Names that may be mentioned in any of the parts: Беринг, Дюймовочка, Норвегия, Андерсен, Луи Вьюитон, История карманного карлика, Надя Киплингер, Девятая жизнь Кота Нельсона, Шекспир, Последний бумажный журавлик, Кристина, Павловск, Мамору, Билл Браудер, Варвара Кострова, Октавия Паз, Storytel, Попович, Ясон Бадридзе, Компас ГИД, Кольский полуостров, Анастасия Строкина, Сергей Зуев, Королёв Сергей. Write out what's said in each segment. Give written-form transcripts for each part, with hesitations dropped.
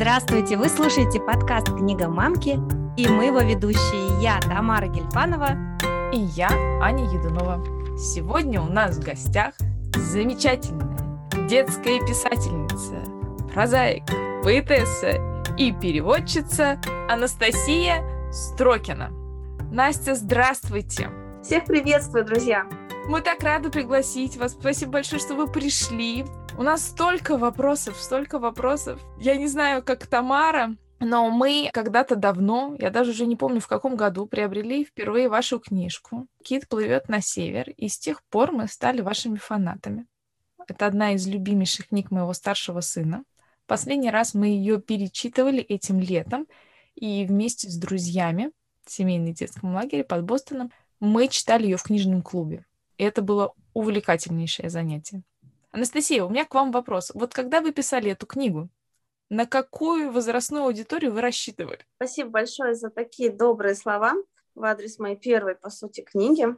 Здравствуйте! Вы слушаете подкаст «Книга мамки», и мы его ведущие, я, Тамара Гельфанова. И я, Аня Едунова. Сегодня у нас в гостях замечательная детская писательница, прозаик, поэтесса и переводчица Анастасия Строкина. Настя, здравствуйте! Всех приветствую, друзья! Мы так рады пригласить вас. Спасибо большое, что вы пришли. У нас столько вопросов. Я не знаю, как Тамара, но мы когда-то давно, я даже уже не помню, в каком году, приобрели впервые вашу книжку «Кит плывет на север», и с тех пор мы стали вашими фанатами. Это одна из любимейших книг моего старшего сына. Последний раз мы ее перечитывали этим летом, и вместе с друзьями в семейном детском лагере под Бостоном мы читали ее в книжном клубе. И это было увлекательнейшее занятие. Анастасия, у меня к вам вопрос. Вот когда вы писали эту книгу, на какую возрастную аудиторию вы рассчитывали? Спасибо большое за такие добрые слова в адрес моей первой, по сути, книги.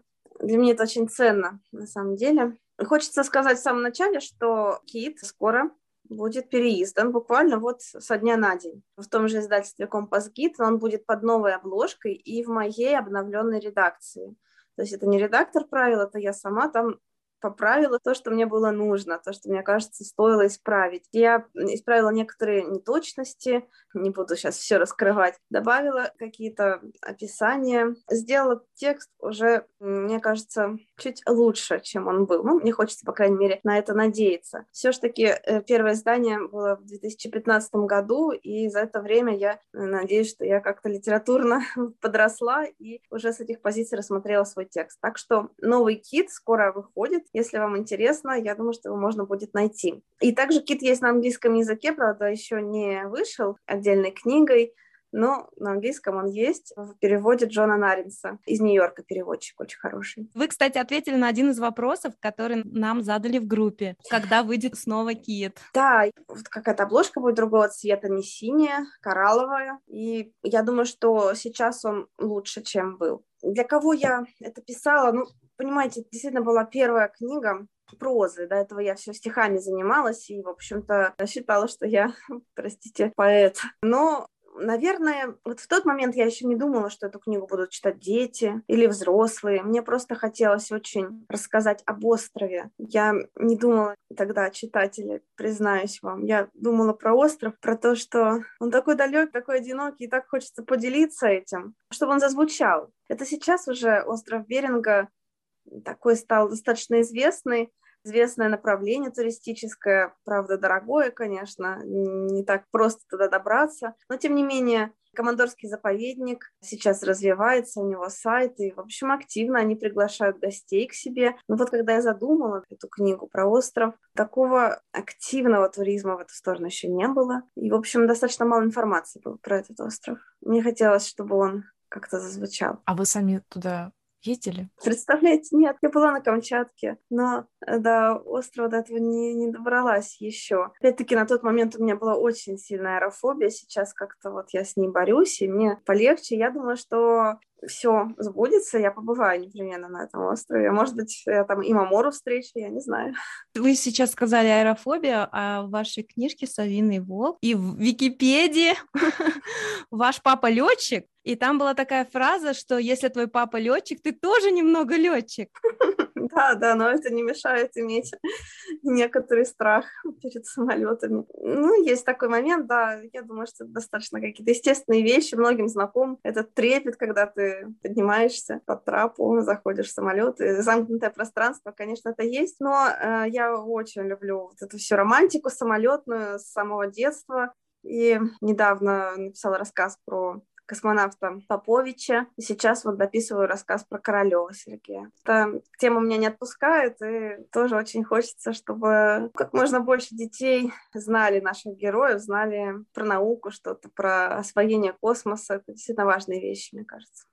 Для меня это очень ценно, на самом деле. Хочется сказать в самом начале, что «Кит» скоро будет переиздан, буквально вот со дня на день. В том же издательстве «Компас ГИД» он будет под новой обложкой и в моей обновленной редакции. То есть это не редактор правил, это я сама там поправила то, что мне было нужно, то, что, мне кажется, стоило исправить. Я исправила некоторые неточности, не буду сейчас все раскрывать, добавила какие-то описания, сделала текст уже, мне кажется, чуть лучше, чем он был. Ну, мне хочется, по крайней мере, на это надеяться. Все же таки первое издание было в 2015 году, и за это время я надеюсь, что я как-то литературно подросла и уже с этих позиций рассмотрела свой текст. Так что новый «Кит» скоро выходит. Если вам интересно, я думаю, что его можно будет найти. И также «Кит» есть на английском языке, правда, еще не вышел отдельной книгой, но на английском он есть в переводе Джона Наринса. Из Нью-Йорка переводчик очень хороший. Вы, кстати, ответили на один из вопросов, который нам задали в группе. Когда выйдет снова «Кит»? Да, вот какая-то обложка будет другого цвета, не синяя, коралловая. И я думаю, что сейчас он лучше, чем был. Для кого я это писала? Ну, понимаете, это действительно была первая книга прозы. До этого я все стихами занималась и, в общем-то, считала, что я, простите, поэт. Но, наверное, вот в тот момент я еще не думала, что эту книгу будут читать дети или взрослые. Мне просто хотелось очень рассказать об острове. Я не думала тогда о читателе, признаюсь вам. Я думала про остров, про то, что он такой далек, такой одинокий, и так хочется поделиться этим, чтобы он зазвучал. Это сейчас уже остров Беринга такой стал достаточно известный. Известное направление туристическое, правда, дорогое, конечно, не так просто туда добраться, но, тем не менее, Командорский заповедник сейчас развивается, у него сайт, и, в общем, активно они приглашают гостей к себе. Но вот когда я задумала эту книгу про остров, такого активного туризма в эту сторону еще не было, и, в общем, достаточно мало информации было про этот остров. Мне хотелось, чтобы он как-то зазвучал. А вы сами туда ездили? Представляете, нет, я была на Камчатке, но до острова до этого не добралась еще. Опять-таки, на тот момент у меня была очень сильная аэрофобия, сейчас как-то вот я с ней борюсь, и мне полегче. Я думаю, что все сбудется, я побываю непременно на этом острове. Может быть, я там и Мамору встречу, я не знаю. Вы сейчас сказали аэрофобия, а в вашей книжке «Совиный волк» и в Википедии ваш папа летчик, и там была такая фраза, что если твой папа летчик, ты тоже немного летчик. Да, но это не мешает иметь некоторый страх перед самолетами. Ну, есть такой момент, да, я думаю, что это достаточно какие-то естественные вещи, многим знаком. Этот трепет, когда ты поднимаешься по трапу, заходишь в самолет, и замкнутое пространство, конечно, это есть, но я очень люблю вот эту всю романтику самолетную с самого детства, и недавно написала рассказ про космонавта Поповича. И сейчас вот дописываю рассказ про Королёва Сергея. Эта тема меня не отпускает, и тоже очень хочется, чтобы как можно больше детей знали наших героев, знали про науку что-то, про освоение космоса. Это действительно важные вещи, мне кажется.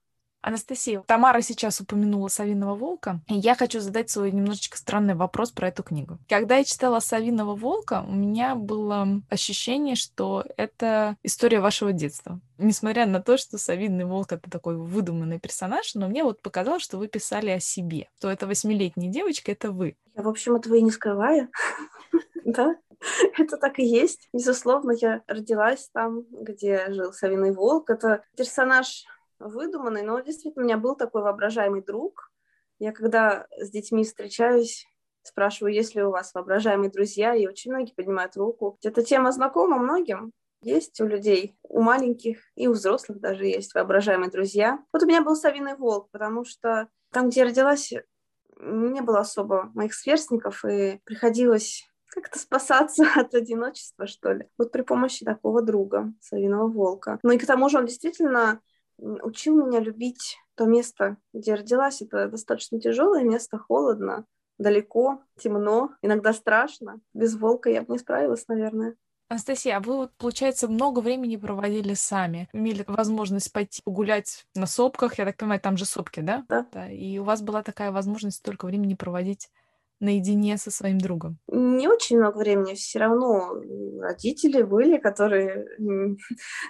Анастасия, Тамара сейчас упомянула «Совиного волка», и я хочу задать свой немножечко странный вопрос про эту книгу. Когда я читала «Совиного волка», у меня было ощущение, что это история вашего детства. Несмотря на то, что «Совиный волк» — это такой выдуманный персонаж, но мне вот показалось, что вы писали о себе, что эта 8-летняя девочка — это вы. Я, в общем, этого и не скрываю. Да? Это так и есть. Безусловно, я родилась там, где жил Совиный волк. Это персонаж выдуманный, но действительно у меня был такой воображаемый друг. Я когда с детьми встречаюсь, спрашиваю, есть ли у вас воображаемые друзья, и очень многие поднимают руку. Эта тема знакома многим. Есть у людей, у маленьких и у взрослых даже есть воображаемые друзья. Вот у меня был Совиный волк, потому что там, где я родилась, не было особо моих сверстников, и приходилось как-то спасаться от одиночества, что ли. Вот при помощи такого друга, Совиного волка. Ну и к тому же он действительно учил меня любить то место, где я родилась. Это достаточно тяжелое место, холодно, далеко, темно, иногда страшно. Без волка я бы не справилась, наверное. Анастасия, а вы, вот, получается, много времени проводили сами. Имели возможность пойти погулять на сопках. Я так понимаю, там же сопки, да? Да. И у вас была такая возможность столько времени проводить наедине со своим другом? Не очень много времени. Все равно родители были, которые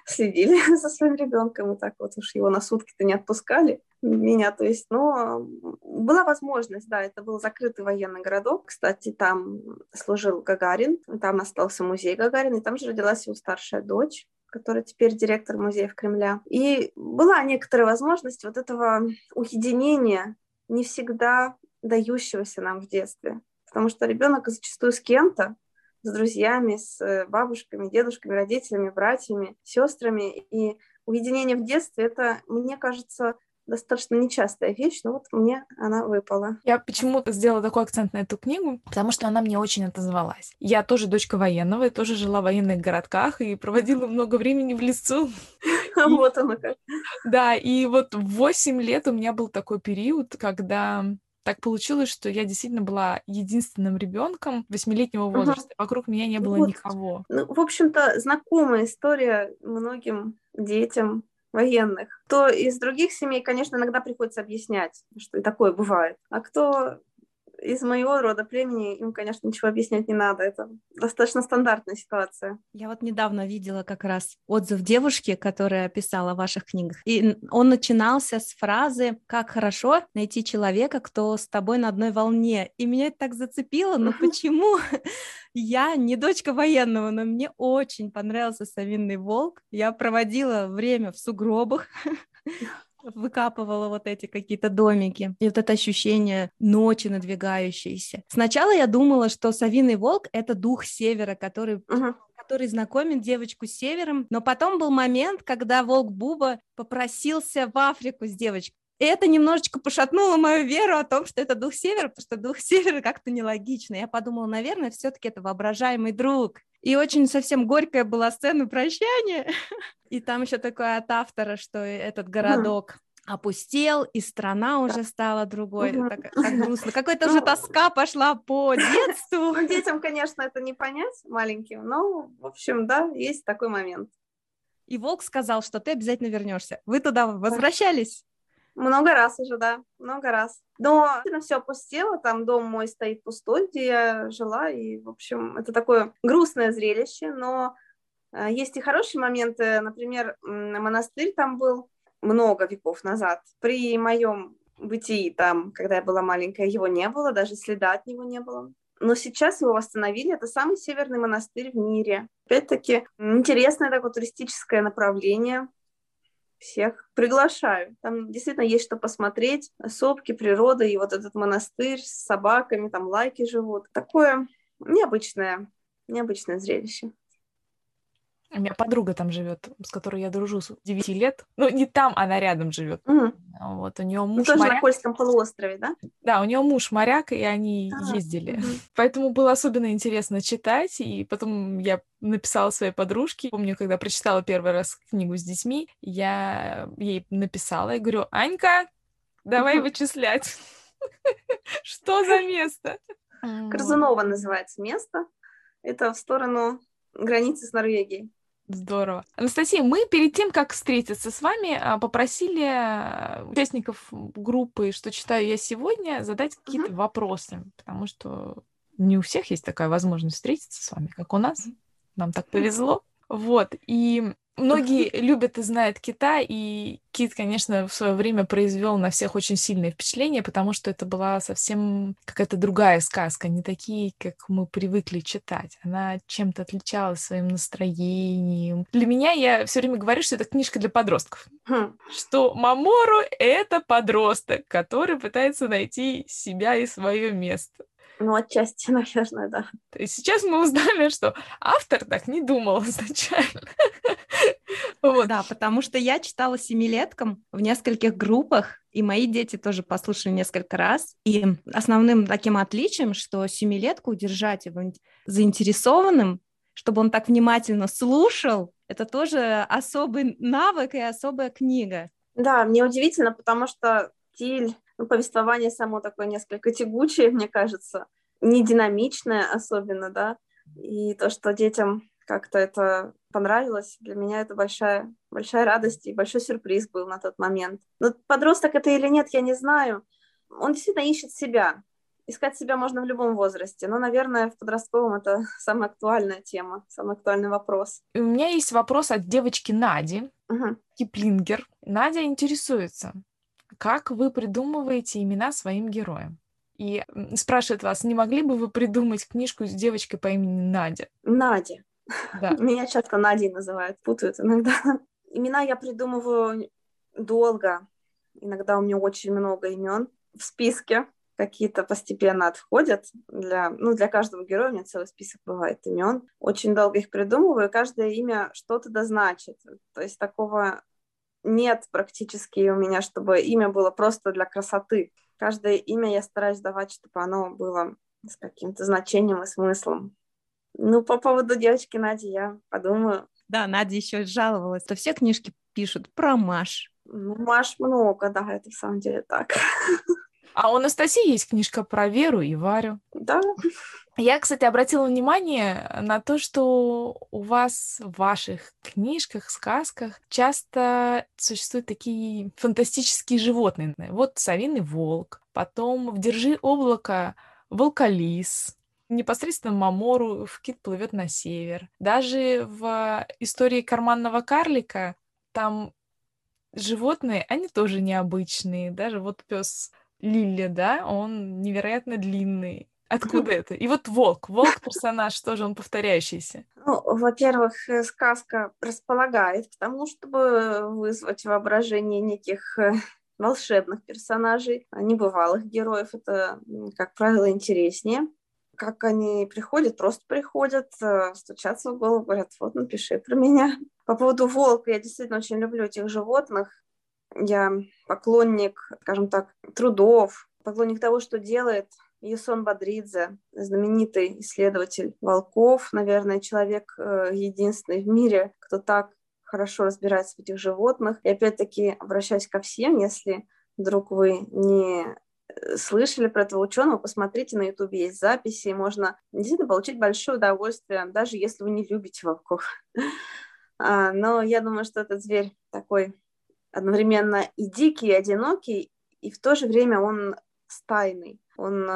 следили за своим ребенком. И так вот уж его на сутки-то не отпускали. Меня, то есть, но была возможность, да, это был закрытый военный городок, кстати, там служил Гагарин, там остался музей Гагарина, и там же родилась его старшая дочь, которая теперь директор музеев Кремля. И была некоторая возможность вот этого уединения, не всегда дающегося нам в детстве, потому что ребенок зачастую с кем-то, с друзьями, с бабушками, дедушками, родителями, братьями, сестрами, и уединение в детстве, это, мне кажется, достаточно нечастая вещь, но вот мне она выпала. Я почему-то сделала такой акцент на эту книгу, потому что она мне очень отозвалась. Я тоже дочка военного, и тоже жила в военных городках, и проводила много времени в лесу. Вот оно как. Да, и вот в 8 лет у меня был такой период, когда... Так получилось, что я действительно была единственным ребенком 8-летнего возраста. Вокруг меня не было никого. Ну, в общем-то, знакомая история многим детям военных. Кто из других семей, конечно, иногда приходится объяснять, что и такое бывает. А кто из моего рода племени, им, конечно, ничего объяснять не надо. Это достаточно стандартная ситуация. Я вот недавно видела как раз отзыв девушки, которая писала о ваших книгах. И он начинался с фразы «Как хорошо найти человека, кто с тобой на одной волне». И меня это так зацепило, но почему? Я не дочка военного, но мне очень понравился Совиный волк. Я проводила время в сугробах, выкапывала вот эти какие-то домики. И вот это ощущение ночи надвигающейся. Сначала я думала, что Совиный волк — это дух севера, который знакомит девочку с севером. Но потом был момент, когда волк Буба попросился в Африку с девочкой. И это немножечко пошатнуло мою веру о том, что это дух севера, потому что дух севера как-то нелогично. Я подумала, наверное, все-таки это воображаемый друг. И очень совсем горькая была сцена прощания. И там еще такое от автора, что этот городок опустел, и страна уже стала другой. Так грустно. Какая-то уже тоска пошла по детству. Детям, конечно, это не понять, маленьким, но, в общем, да, есть такой момент. И волк сказал, что ты обязательно вернешься. Вы туда возвращались? Много раз уже, да, много раз. Но все опустело, там дом мой стоит пустой, где я жила, и, в общем, это такое грустное зрелище, но есть и хорошие моменты. Например, монастырь там был много веков назад. При моем бытии там, когда я была маленькая, его не было, даже следа от него не было. Но сейчас его восстановили, это самый северный монастырь в мире. Опять-таки, интересное такое туристическое направление. Всех приглашаю. Там действительно есть что посмотреть. Сопки, природа и вот этот монастырь с собаками, там лайки живут. Такое необычное зрелище. У меня подруга там живет, с которой я дружу с 9 лет. Ну, не там, она рядом живет. Вот, у нее муж тоже моряк. На Кольском полуострове, да? Да, у нее муж моряк, и они ездили. Поэтому было особенно интересно читать. И потом я написала своей подружке. Помню, когда прочитала первый раз книгу с детьми, я ей написала и говорю, Анька, давай вычислять. Что за место? Корзунова называется место. Это в сторону границы с Норвегией. Здорово. Анастасия, мы перед тем, как встретиться с вами, попросили участников группы «Что читаю я сегодня» задать какие-то вопросы, потому что не у всех есть такая возможность встретиться с вами, как у нас. Нам так повезло. Вот. И Многие любят и знают Кита, и Кит, конечно, в свое время произвел на всех очень сильное впечатление, потому что это была совсем какая-то другая сказка, не такие, как мы привыкли читать. Она чем-то отличалась своим настроением. Для меня, я все время говорю, что это книжка для подростков. Что Мамору — это подросток, который пытается найти себя и свое место. Ну, отчасти, наверное, да. И сейчас мы узнали, что автор так не думал изначально. Вот. Да, потому что я читала семилеткам в нескольких группах, и мои дети тоже послушали несколько раз. И основным таким отличием, что семилетку удержать его заинтересованным, чтобы он так внимательно слушал, это тоже особый навык и особая книга. Да, мне удивительно, потому что стиль, повествование само такое несколько тягучее, мне кажется, не динамичное особенно, да, и то, что детям как-то это понравилось, для меня это большая, большая радость и большой сюрприз был на тот момент. Но подросток это или нет, я не знаю. Он действительно ищет себя. Искать себя можно в любом возрасте, но, наверное, в подростковом это самая актуальная тема, самый актуальный вопрос. И у меня есть вопрос от девочки Нади Киплингер. Надя интересуется, как вы придумываете имена своим героям? И спрашивает вас, не могли бы вы придумать книжку с девочкой по имени Надя? Надя. Да. Меня часто Надей называют, путают иногда. Имена я придумываю долго. Иногда у меня очень много имен в списке. Какие-то постепенно отходят. Для каждого героя у меня целый список бывает имен. Очень долго их придумываю. Каждое имя что-то дозначит. То есть такого... Нет практически у меня, чтобы имя было просто для красоты. Каждое имя я стараюсь давать, чтобы оно было с каким-то значением и смыслом. По поводу девочки Нади я подумаю. Да, Надя еще жаловалась, что все книжки пишут про Маш. Маш много, да, это в самом деле так. А у Анастасии есть книжка про Веру и Варю. Да. Я, кстати, обратила внимание на то, что у вас в ваших книжках, сказках часто существуют такие фантастические животные. Вот «Совиный волк», потом в «Держи облако» волколис, непосредственно Мамору в «Кит плывет на север». Даже в «Истории карманного карлика» там животные, они тоже необычные. Даже вот пес Лилли, да, он невероятно длинный. Откуда это? И вот волк. Волк-персонаж тоже, он повторяющийся. Во-первых, сказка располагает к тому, чтобы вызвать воображение неких волшебных персонажей, небывалых героев. Это, как правило, интереснее. Как они приходят, просто приходят, стучатся в голову, говорят, вот, напиши про меня. По поводу волка, я действительно очень люблю этих животных. Я поклонник, скажем так, трудов, поклонник того, что делает Ясон Бадридзе, знаменитый исследователь волков, наверное, человек единственный в мире, кто так хорошо разбирается в этих животных. И опять-таки обращаюсь ко всем, если вдруг вы не слышали про этого ученого, посмотрите, на Ютубе есть записи, и можно действительно получить большое удовольствие, даже если вы не любите волков. Но я думаю, что этот зверь такой одновременно и дикий, и одинокий, и в то же время он стайный. Он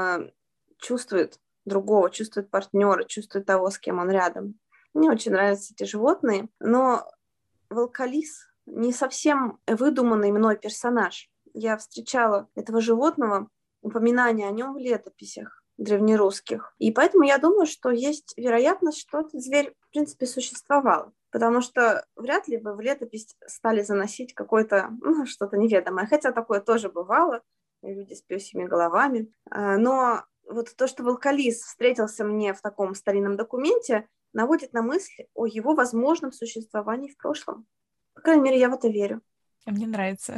чувствует другого, чувствует партнера, чувствует того, с кем он рядом. Мне очень нравятся эти животные, но волколис не совсем выдуманный мной персонаж. Я встречала этого животного, упоминания о нем в летописях древнерусских. И поэтому я думаю, что есть вероятность, что этот зверь, в принципе, существовал. Потому что вряд ли бы в летопись стали заносить какое-то, что-то неведомое. Хотя такое тоже бывало. Люди с пёсьими головами. Но вот то, что волколис встретился мне в таком старинном документе, наводит на мысль о его возможном существовании в прошлом. По крайней мере, я в это верю. Мне нравится.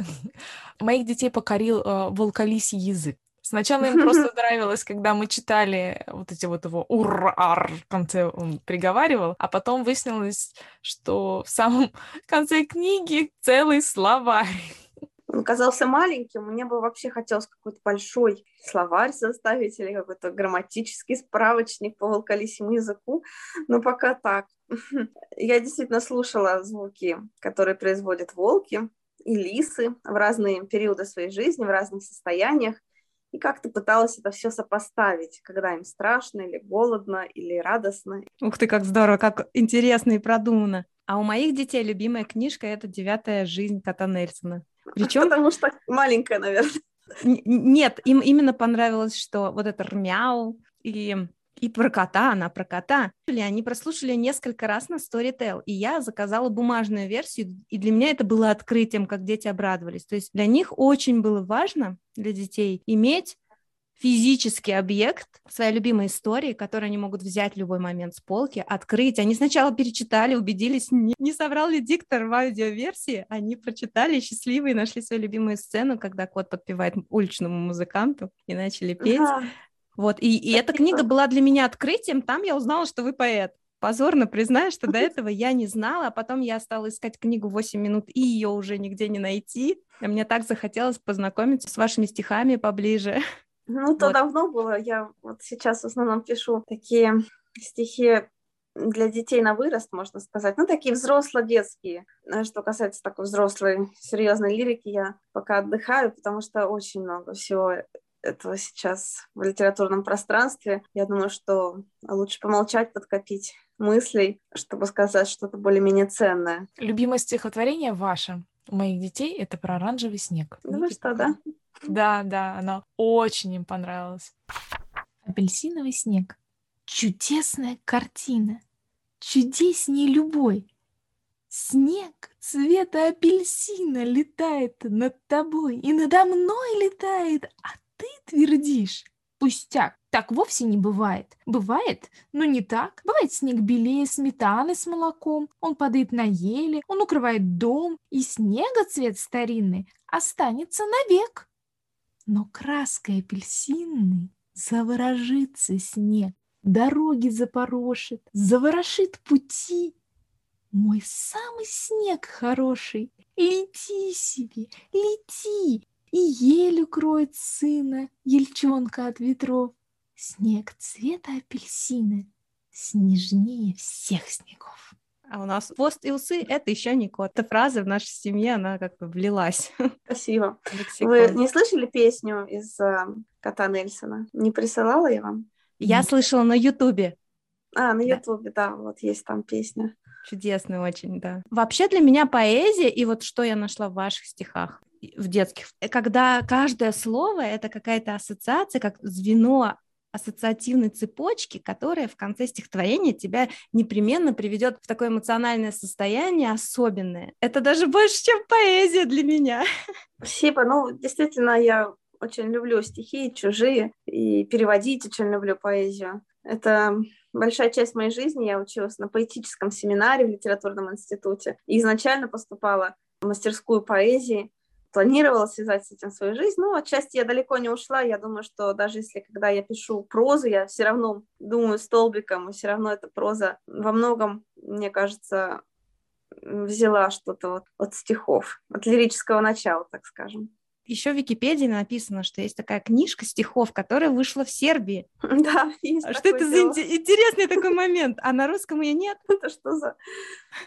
Моих детей покорил волколисий язык. Сначала им просто нравилось, когда мы читали вот эти вот его «ур-ар» в конце он приговаривал, а потом выяснилось, что в самом конце книги целый словарь. Он казался маленьким, мне бы вообще хотелось какой-то большой словарь составить или какой-то грамматический справочник по волколисьему языку, но пока так. Я действительно слушала звуки, которые производят волки и лисы в разные периоды своей жизни, в разных состояниях, и как-то пыталась это все сопоставить, когда им страшно или голодно, или радостно. Ух ты, как здорово, как интересно и продумано. А у моих детей любимая книжка — это «Девятая жизнь Кота Нельсона». Причем... Потому что маленькая, наверное. Нет, им именно понравилось, что вот это «Рмяу» и про кота, она про кота. Они прослушали несколько раз на Storytel, и я заказала бумажную версию, и для меня это было открытием, как дети обрадовались. То есть для них очень было важно, для детей, иметь физический объект своей любимой истории, которую они могут взять в любой момент с полки, открыть. Они сначала перечитали, убедились, не соврал ли диктор в аудиоверсии. Они прочитали, счастливые, нашли свою любимую сцену, когда кот подпевает уличному музыканту, и начали петь. Да. Вот. И эта книга была для меня открытием. Там я узнала, что вы поэт. Позорно признаю, что до этого я не знала, а потом я стала искать книгу «Восемь минут», и ее уже нигде не найти. А мне так захотелось познакомиться с вашими стихами поближе. Ну, то вот. Давно было. Я вот сейчас в основном пишу такие стихи для детей на вырост, можно сказать. Ну, такие взросло-детские. Что касается такой взрослой, серьезной лирики, я пока отдыхаю, потому что очень много всего этого сейчас в литературном пространстве. Я думаю, что лучше помолчать, подкопить мыслей, чтобы сказать что-то более-менее ценное. Любимое стихотворение ваше у моих детей — это про оранжевый снег. Думаю, что да. Да, она очень им понравилась. Апельсиновый снег. Чудесная картина. Чудесней любой. Снег цвета апельсина летает над тобой и надо мной летает, а ты твердишь: пустяк. Так вовсе не бывает. Бывает, но не так. Бывает снег белее сметаны с молоком, он падает на ели, он укрывает дом, и снега цвет старинный останется навек. Но краской апельсинной заворожится снег, дороги запорошит, заворошит пути. Мой самый снег хороший, лети себе, лети, и ель укроет сына, ельчонка от ветров. Снег цвета апельсина снежнее всех снегов. А у нас хвост и усы — это еще не кот. Эта фраза в нашей семье, она как бы влилась. Спасибо. Вы не слышали песню из Кота Нельсона? Не присылала я вам? Я слышала на Ютубе. На Ютубе, да, вот есть там песня. Чудесная очень, да. Вообще для меня поэзия, и вот что я нашла в ваших стихах, в детских, когда каждое слово — это какая-то ассоциация, как звено ассоциативной цепочки, которая в конце стихотворения тебя непременно приведет в такое эмоциональное состояние особенное. Это даже больше, чем поэзия для меня. Спасибо. Ну, действительно, я очень люблю стихи чужие и переводить очень люблю поэзию. Это большая часть моей жизни. Я училась на поэтическом семинаре в литературном институте и изначально поступала в мастерскую поэзии. Планировала связать с этим свою жизнь, но отчасти я далеко не ушла. Я думаю, что даже если, когда я пишу прозу, я все равно думаю столбиком, и все равно эта проза во многом, мне кажется, взяла что-то вот от стихов, от лирического начала, так скажем. Еще в Википедии написано, что есть такая книжка стихов, которая вышла в Сербии. Да, есть. Что это за интересный такой момент? А на русском ее нет? Это что за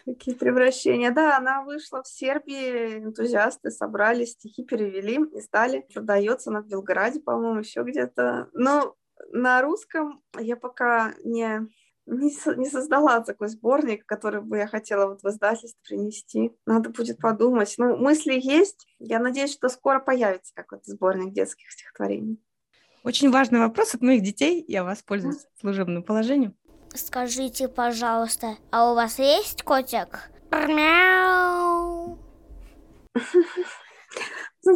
такие превращения? Да, она вышла в Сербии, энтузиасты собрали стихи, перевели и стали. Продается она в Белграде, по-моему, еще где-то. Но на русском я пока не создала такой сборник, который бы я хотела вот в издательство принести. Надо будет подумать. Ну, мысли есть. Я надеюсь, что скоро появится какой-то сборник детских стихотворений. Очень важный вопрос от моих детей. Я воспользуюсь служебным положением. Скажите, пожалуйста, а у вас есть котик? Мяу.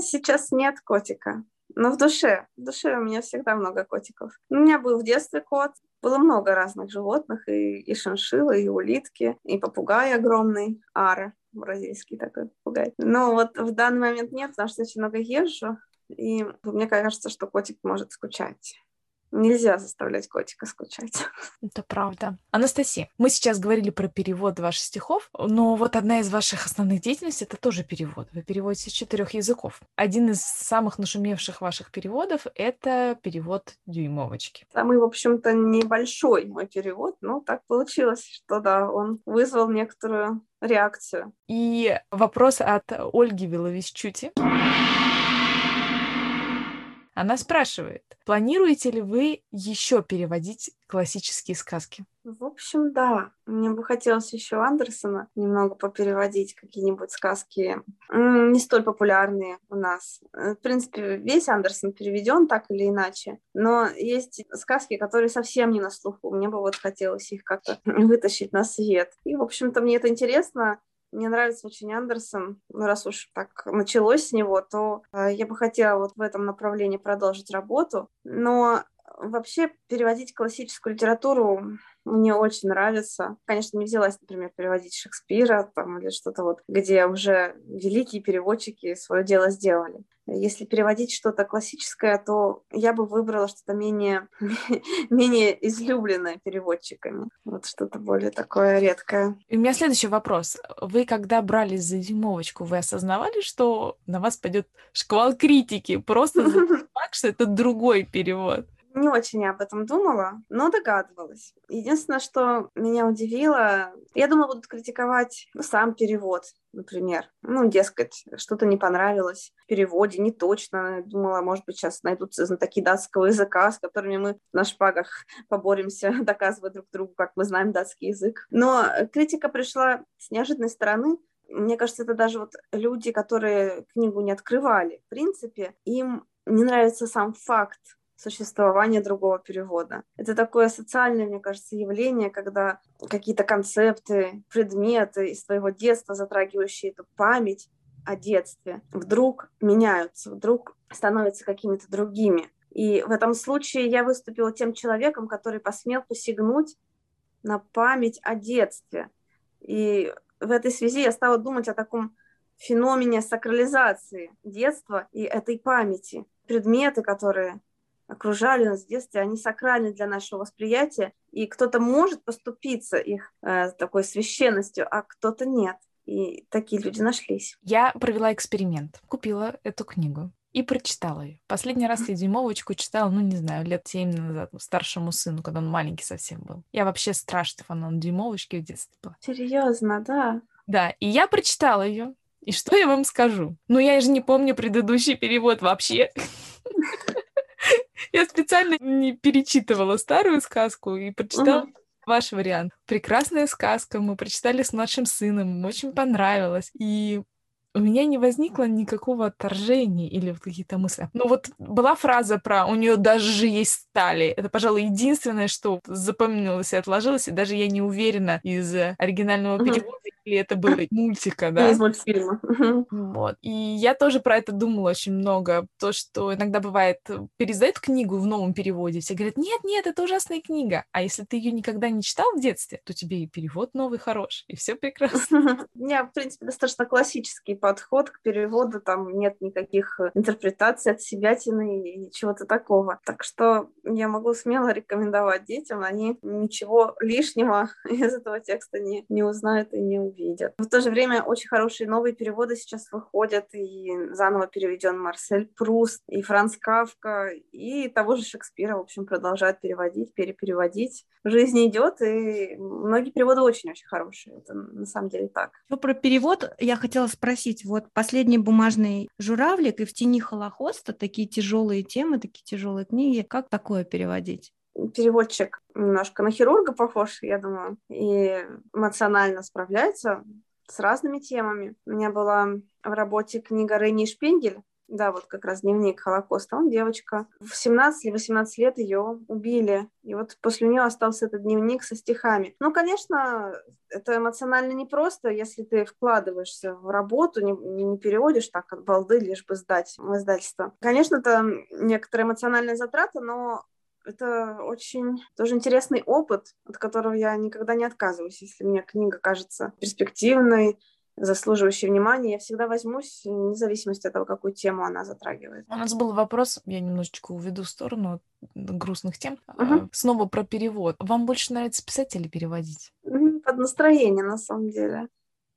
Сейчас нет котика. Но в душе у меня всегда много котиков. У меня был в детстве кот. Было много разных животных, и шиншиллы, и улитки, и попугай огромный, ара, бразильский такой попугай. Но вот в данный момент нет, потому что очень много езжу, и мне кажется, что котик может скучать. Нельзя заставлять котика скучать. Это правда. Анастасия, мы сейчас говорили про перевод ваших стихов, но вот одна из ваших основных деятельностей — это тоже перевод. Вы переводите с 4 языков. Один из самых нашумевших ваших переводов — это перевод «Дюймовочки». Самый, в общем-то, небольшой мой перевод, но так получилось, что да, он вызвал некоторую реакцию. И вопрос от Ольги Вилович-Чути. Она спрашивает, планируете ли вы еще переводить классические сказки? В общем, да. Мне бы хотелось еще Андерсена немного попереводить, какие-нибудь сказки не столь популярные у нас. В принципе, весь Андерсен переведен так или иначе, но есть сказки, которые совсем не на слуху. Мне бы вот хотелось их как-то вытащить на свет. И, в общем-то, мне это интересно. Мне нравится очень Андерсен. Ну, раз уж так началось с него, то я бы хотела вот в этом направлении продолжить работу. Но вообще переводить классическую литературу мне очень нравится. Конечно, не взялась, например, переводить Шекспира там, или что-то вот, где уже великие переводчики свое дело сделали. Если переводить что-то классическое, то я бы выбрала что-то менее излюбленное переводчиками. Вот что-то более такое редкое. И у меня следующий вопрос. Вы, когда брались за «Дюймовочку», вы осознавали, что на вас пойдет шквал критики? Просто так, что это другой перевод. Не очень я об этом думала, но догадывалась. Единственное, что меня удивило, я думала, будут критиковать сам перевод, например. Ну, дескать, что-то не понравилось в переводе, не точно. Думала, может быть, сейчас найдутся знатоки датского языка, с которыми мы на шпагах поборемся, доказывая друг другу, как мы знаем датский язык. Но критика пришла с неожиданной стороны. Мне кажется, это даже вот люди, которые книгу не открывали, в принципе, им не нравится сам факт существования другого перевода. Это такое социальное, мне кажется, явление, когда какие-то концепты, предметы из твоего детства, затрагивающие эту память о детстве, вдруг меняются, вдруг становятся какими-то другими. И в этом случае я выступила тем человеком, который посмел посягнуть на память о детстве. И в этой связи я стала думать о таком феномене сакрализации детства и этой памяти. Предметы, которые окружали нас в детстве, они сакральны для нашего восприятия, и кто-то может поступиться их такой священностью, а кто-то нет. И такие люди нашлись. Я провела эксперимент, купила эту книгу и прочитала ее. Последний раз я «Дюймовочку» читала, ну, не знаю, лет 7 назад, старшему сыну, когда он маленький совсем был. Я вообще страшный фанат «Дюймовочки» в детстве была. Серьезно, да? Да, и я прочитала ее. И что я вам скажу? Ну, я же не помню предыдущий перевод вообще. Я специально не перечитывала старую сказку и прочитала ваш вариант. Прекрасная сказка, мы прочитали с младшим сыном, ему очень понравилось. И у меня не возникло никакого отторжения или вот какие-то мысли. Ну вот была фраза про «у нее даже же есть стали». Это, пожалуй, единственное, что запомнилось и отложилось, и даже я не уверена, из оригинального перевода или это было мультика, да? Из мультфильма. Вот. И я тоже про это думала очень много. То, что иногда бывает, переиздают книгу в новом переводе, все говорят, нет, это ужасная книга. А если ты ее никогда не читал в детстве, то тебе и перевод новый хорош, и все прекрасно. У меня, в принципе, достаточно классический подход к переводу, там нет никаких интерпретаций от себятины и чего-то такого. Так что я могу смело рекомендовать детям, они ничего лишнего из этого текста не узнают и не увидят. В то же время очень хорошие новые переводы сейчас выходят, и заново переведен Марсель Пруст, и Франц Кафка, и того же Шекспира, в общем, продолжают переводить, перепереводить. Жизнь идет, и многие переводы очень-очень хорошие. Это на самом деле так. Ну, про перевод я хотела спросить. Вот «Последний бумажный журавлик» и «В тени Холокоста» — такие тяжелые темы, такие тяжелые книги. Как такое переводить? Переводчик немножко на хирурга похож, я думаю, и эмоционально справляется с разными темами. У меня была в работе книга Рени Шпингель, да, вот как раз «Дневник Холокоста». Он девочка. В 17 или 18 лет ее убили. И вот после нее остался этот дневник со стихами. Ну, конечно, это эмоционально непросто, если ты вкладываешься в работу, не переводишь так от балды, лишь бы сдать в издательство. Конечно, это некоторая эмоциональная затрата, но это очень тоже интересный опыт, от которого я никогда не отказываюсь. Если мне книга кажется перспективной, заслуживающей внимания, я всегда возьмусь, вне зависимости от того, какую тему она затрагивает. У нас был вопрос, я немножечко уведу в сторону грустных тем, снова про перевод. Вам больше нравится писать или переводить? Под настроение, на самом деле.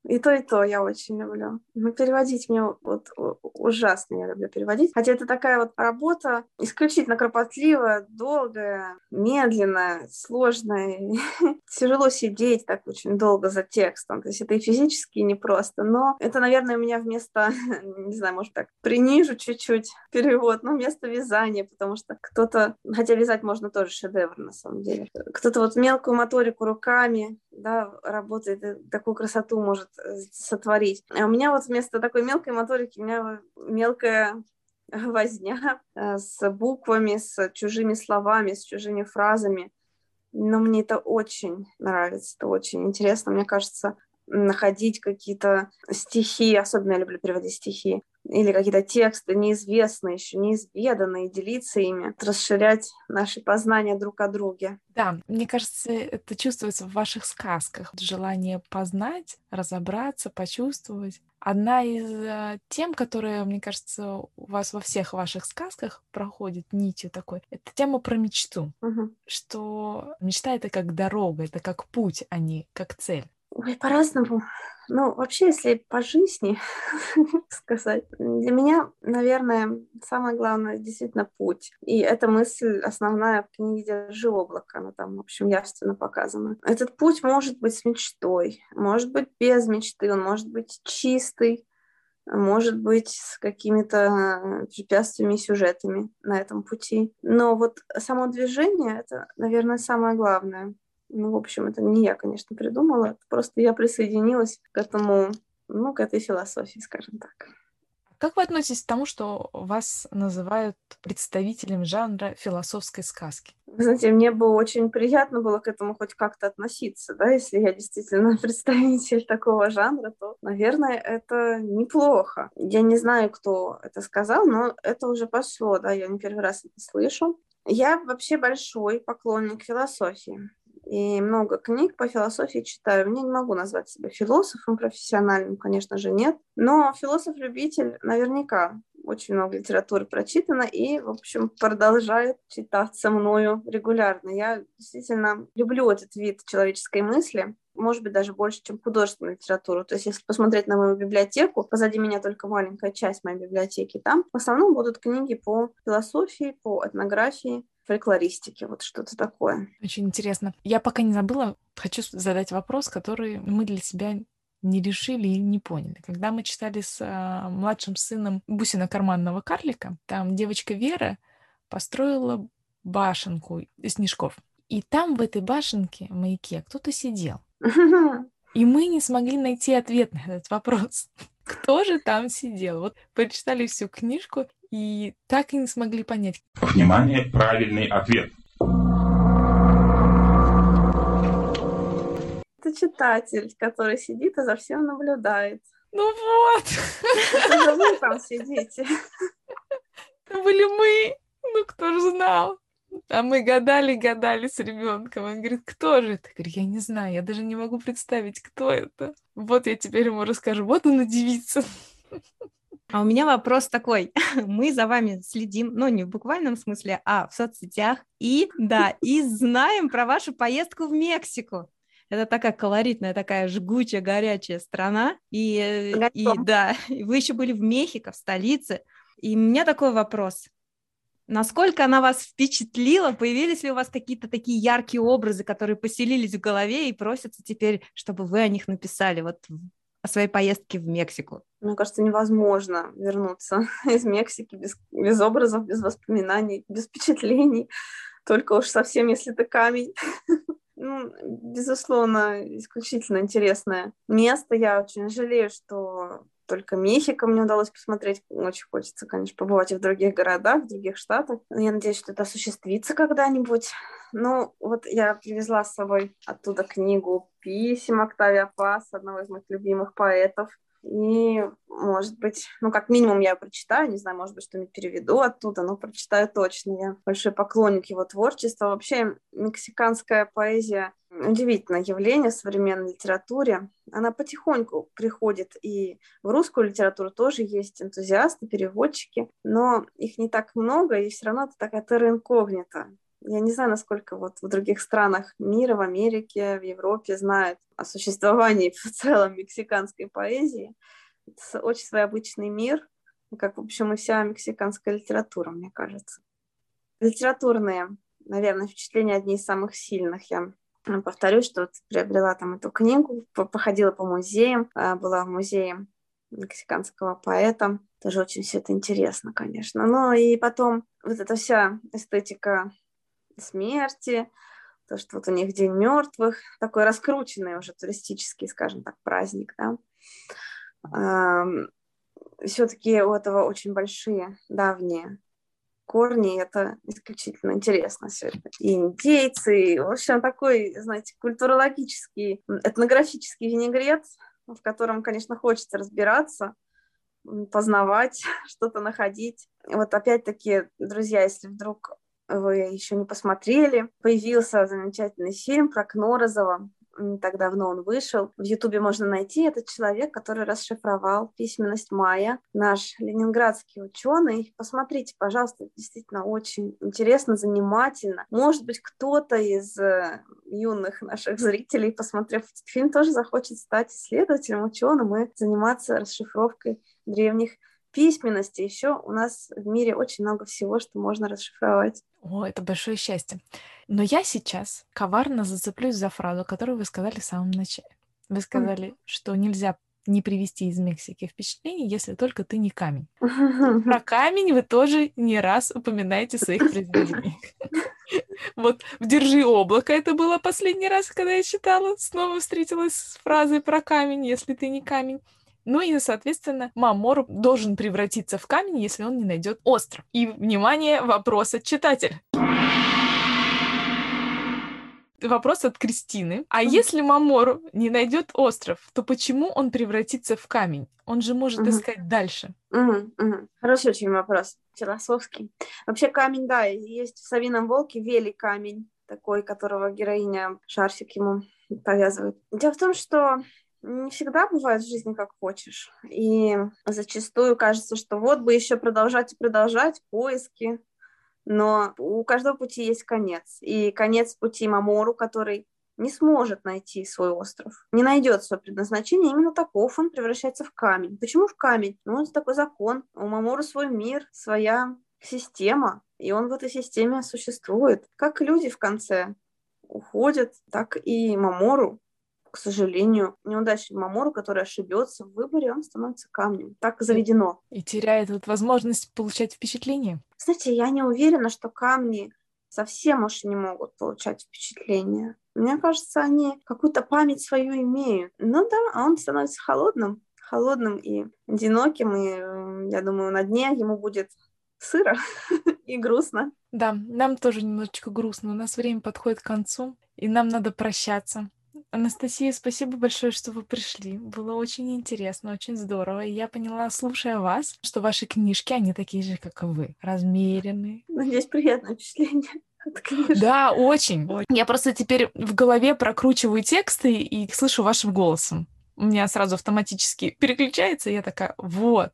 И то я очень люблю. Ну, переводить мне вот ужасно, я люблю переводить. Хотя это такая вот работа исключительно кропотливая, долгая, медленная, сложная. Тяжело сидеть так очень долго за текстом. То есть это и физически непросто. Но это, наверное, у меня вместо, не знаю, может так, принижу чуть-чуть перевод, но вместо вязания, потому что кто-то, хотя вязать можно тоже шедевр на самом деле. Кто-то вот мелкую моторику руками, да, работает, такую красоту может сотворить. А у меня вот вместо такой мелкой моторики у меня мелкая возня с буквами, с чужими словами, с чужими фразами. Но мне это очень нравится, это очень интересно. Мне кажется, находить какие-то стихи, особенно я люблю переводить стихи, или какие-то тексты неизвестные, еще неизведанные, делиться ими, расширять наши познания друг о друге. Да, мне кажется, это чувствуется в ваших сказках. Желание познать, разобраться, почувствовать. Одна из тем, которая, мне кажется, у вас во всех ваших сказках проходит нитью такой, это тема про мечту. Угу. Что мечта — это как дорога, это как путь, а не как цель. Ой, по-разному. Ну, вообще, если по жизни сказать, для меня, наверное, самое главное действительно путь. И эта мысль основная в книге «Держи облако», она там, в общем, явственно показана. Этот путь может быть с мечтой, может быть без мечты, он может быть чистый, может быть, с какими-то препятствиями и сюжетами на этом пути. Но вот само движение — это, наверное, самое главное. Ну, в общем, это не я, конечно, придумала. Просто я присоединилась к этому, ну, к этой философии, скажем так. Как вы относитесь к тому, что вас называют представителем жанра философской сказки? Вы знаете, мне бы очень приятно было к этому хоть как-то относиться, да, если я действительно представитель такого жанра, то, наверное, это неплохо. Я не знаю, кто это сказал, но это уже пошло, да, я не первый раз это слышу. Я вообще большой поклонник философии. И много книг по философии читаю. Я не могу назвать себя философом профессиональным, конечно же, нет. Но философ-любитель наверняка. Очень много литературы прочитано и, в общем, продолжает читаться мною регулярно. Я действительно люблю этот вид человеческой мысли, может быть, даже больше, чем художественную литературу. То есть, если посмотреть на мою библиотеку, позади меня только маленькая часть моей библиотеки, там в основном будут книги по философии, по этнографии, фольклористике, вот что-то такое. Очень интересно. Я пока не забыла, хочу задать вопрос, который мы для себя не решили и не поняли. Когда мы читали с младшим сыном «Бусина карманного карлика», там девочка Вера построила башенку из снежков. И там в этой башенке, в маяке, кто-то сидел. И мы не смогли найти ответ на этот вопрос. Кто же там сидел? Вот прочитали всю книжку и так и не смогли понять. Внимание, правильный ответ. Это читатель, который сидит и за всем наблюдает. Ну вот! Это вы там сидите. Это были мы. Ну кто же знал? А мы гадали с ребенком. Он говорит, кто же это? Я говорю, я не знаю, я даже не могу представить, кто это. Вот я теперь ему расскажу, вот он удивится. А у меня вопрос такой. Мы за вами следим, но не в буквальном смысле, а в соцсетях. И, да, и знаем про вашу поездку в Мексику. Это такая колоритная, такая жгучая, горячая страна. И да, вы еще были в Мехико, в столице. И у меня такой вопрос. Насколько она вас впечатлила? Появились ли у вас какие-то такие яркие образы, которые поселились в голове и просятся теперь, чтобы вы о них написали? Вот о своей поездке в Мексику. Мне кажется, невозможно вернуться из Мексики без образов, без воспоминаний, без впечатлений. Только уж совсем, если ты камень. Ну, безусловно, исключительно интересное место. Я очень жалею, что только Мехико мне удалось посмотреть. Очень хочется, конечно, побывать и в других городах, в других штатах. Но я надеюсь, что это осуществится когда-нибудь. Ну, вот я привезла с собой оттуда книгу писем Октавия Паз, одного из моих любимых поэтов. И, может быть, ну, как минимум я прочитаю, не знаю, может быть, что-нибудь переведу оттуда, но прочитаю точно. Я большой поклонник его творчества. Вообще, мексиканская поэзия — удивительное явление в современной литературе. Она потихоньку приходит, и в русскую литературу тоже есть энтузиасты, переводчики, но их не так много, и все равно это такая терра инкогнита. Я не знаю, насколько вот в других странах мира, в Америке, в Европе знают о существовании в целом мексиканской поэзии. Это очень своеобычный мир, как, в общем, и вся мексиканская литература, мне кажется. Литературные, наверное, впечатления одни из самых сильных. Я повторюсь, что приобрела там эту книгу, походила по музеям, была в музее мексиканского поэта. Тоже очень все это интересно, конечно. Ну и потом вот эта вся эстетика смерти, то, что вот у них День мертвых, такой раскрученный уже туристический, скажем так, праздник, да. Все-таки у этого очень большие давние корни, и это исключительно интересно все это. И индейцы, и, в общем, такой, знаете, культурологический, этнографический винегрет, в котором, конечно, хочется разбираться, познавать, что-то находить. Вот опять-таки, друзья, если вдруг вы еще не посмотрели, появился замечательный фильм про Кнорозова. Не так давно он вышел. В Ютубе можно найти. Этот человек, который расшифровал письменность майя, наш ленинградский ученый. Посмотрите, пожалуйста, действительно очень интересно, занимательно. Может быть, кто-то из юных наших зрителей, посмотрев этот фильм, тоже захочет стать исследователем, ученым и заниматься расшифровкой древних письменности. Еще у нас в мире очень много всего, что можно расшифровать. О, это большое счастье. Но я сейчас коварно зацеплюсь за фразу, которую вы сказали в самом начале. Вы сказали, что нельзя не привезти из Мексики впечатлений, если только ты не камень. Про камень вы тоже не раз упоминаете в своих произведениях. Вот в «Держи облако» это было последний раз, когда я читала, снова встретилась с фразой про камень, если ты не камень. Ну и, соответственно, Мамору должен превратиться в камень, если он не найдет остров. И, внимание, вопрос от читателя. Вопрос от Кристины. А если Мамору не найдет остров, то почему он превратится в камень? Он же может искать дальше. Хороший очень вопрос, философский. Вообще камень, да, есть в «Совином волке» вели камень, такой, которого героиня шарфик ему повязывает. Дело в том, что не всегда бывает в жизни как хочешь. И зачастую кажется, что вот бы еще продолжать и продолжать поиски. Но у каждого пути есть конец. И конец пути Мамору, который не сможет найти свой остров, не найдет свое предназначение, именно таков он превращается в камень. Почему в камень? Ну, это такой закон. У Мамору свой мир, своя система. И он в этой системе существует. Как люди в конце уходят, так и Мамору. К сожалению, неудачный Мамору, который ошибется в выборе, он становится камнем. Так заведено. И теряет вот возможность получать впечатление. Знаете, я не уверена, что камни совсем уж не могут получать впечатление. Мне кажется, они какую-то память свою имеют. Ну да, а он становится холодным и одиноким. И, я думаю, на дне ему будет сыро и грустно. Да, нам тоже немножечко грустно. У нас время подходит к концу, и нам надо прощаться. Анастасия, спасибо большое, что вы пришли. Было очень интересно, очень здорово. И я поняла, слушая вас, что ваши книжки, они такие же, как и вы. Размеренные. Надеюсь, приятное впечатление от книжки. Да, очень. Я просто теперь в голове прокручиваю тексты и слышу вашим голосом. У меня сразу автоматически переключается, и я такая, вот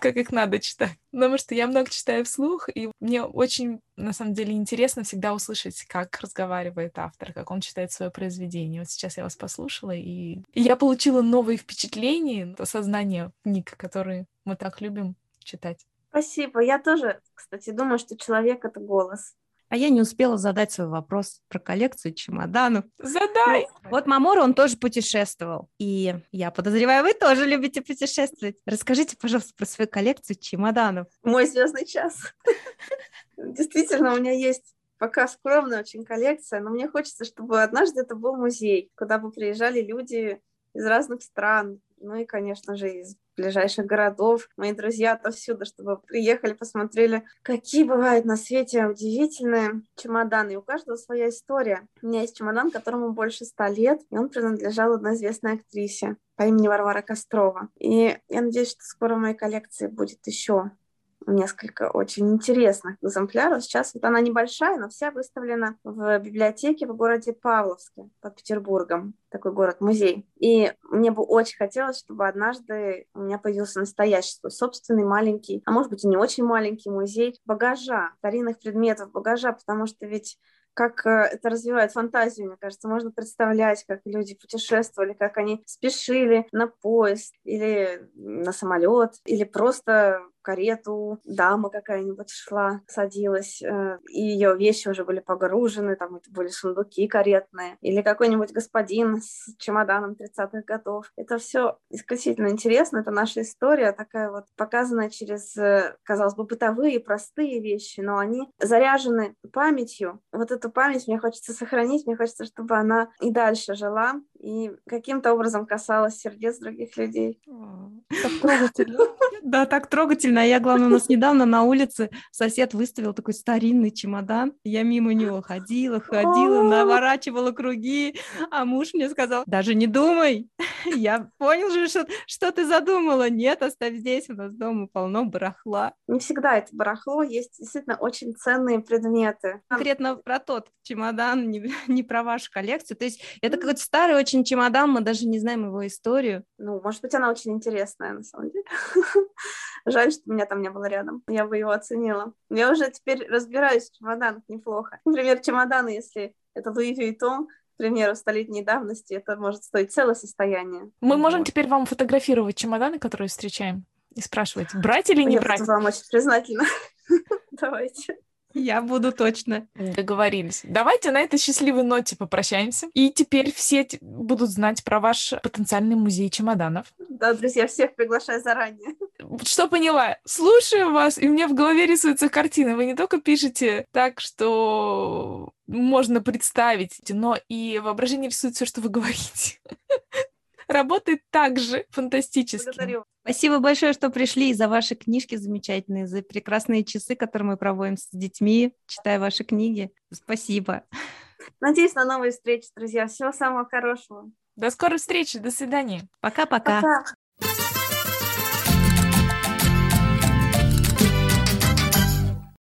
как их надо читать. Потому что я много читаю вслух, и мне очень, на самом деле, интересно всегда услышать, как разговаривает автор, как он читает свое произведение. Вот сейчас я вас послушала, и я получила новые впечатления, осознание книг, которые мы так любим читать. Спасибо. Я тоже, кстати, думаю, что человек — это голос. А я не успела задать свой вопрос про коллекцию чемоданов. Задай! Вот Мамору, он тоже путешествовал. И я подозреваю, вы тоже любите путешествовать. Расскажите, пожалуйста, про свою коллекцию чемоданов. Мой звездный час. Действительно, у меня есть пока скромная очень коллекция, но мне хочется, чтобы однажды это был музей, куда бы приезжали люди из разных стран, ну и, конечно же, из ближайших городов. Мои друзья отовсюду, чтобы приехали, посмотрели, какие бывают на свете удивительные чемоданы. И у каждого своя история. У меня есть чемодан, которому больше 100 лет, и он принадлежал одной известной актрисе по имени Варвара Кострова. И я надеюсь, что скоро в моей коллекции будет еще несколько очень интересных экземпляров. Сейчас вот она небольшая, но вся выставлена в библиотеке в городе Павловске под Петербургом. Такой город-музей. И мне бы очень хотелось, чтобы однажды у меня появился настоящий свой собственный маленький, а может быть и не очень маленький музей багажа, старинных предметов багажа, потому что ведь как это развивает фантазию, мне кажется, можно представлять, как люди путешествовали, как они спешили на поезд или на самолет, или просто карету дама какая-нибудь шла, садилась, и ее вещи уже были погружены, там это были сундуки каретные, или какой-нибудь господин с чемоданом 30-х годов. Это все исключительно интересно, это наша история, такая вот показанная через, казалось бы, бытовые, простые вещи, но они заряжены памятью. Вот эту память мне хочется сохранить, мне хочется, чтобы она и дальше жила, и каким-то образом касалась сердец других людей. Так трогательно. Да, так трогательно. А я, главное, у нас недавно на улице сосед выставил такой старинный чемодан. Я мимо него ходила, наворачивала круги. А муж мне сказал, даже не думай. Я понял же, что ты задумала. Нет, оставь здесь, у нас дома полно барахла. Не всегда это барахло. Есть действительно очень ценные предметы. Конкретно про тот чемодан, не про вашу коллекцию. То есть это какой-то старый очень чемодан, мы даже не знаем его историю. Ну, может быть, она очень интересная, на самом деле. Жаль, что меня там не было рядом. Я бы его оценила. Я уже теперь разбираюсь в чемоданах неплохо. Например, чемоданы, если это Луи Вьюитон, к примеру, столетней давности, это может стоить целое состояние. Мы можем теперь вам фотографировать чемоданы, которые встречаем, и спрашивать, брать или не брать? Я буду вам очень признательна. Давайте. Я буду точно. Договорились. Давайте на этой счастливой ноте попрощаемся. И теперь все будут знать про ваш потенциальный музей чемоданов. Да, друзья, всех приглашаю заранее. Что поняла? Слушаю вас, и у меня в голове рисуется картина. Вы не только пишете так, что можно представить, но и воображение рисует все, что вы говорите. Работает так же фантастически. Благодарю. Спасибо большое, что пришли, и за ваши книжки замечательные, за прекрасные часы, которые мы проводим с детьми, читая ваши книги. Спасибо. Надеюсь на новые встречи, друзья. Всего самого хорошего. До скорой встречи. До свидания. Пока-пока. Пока.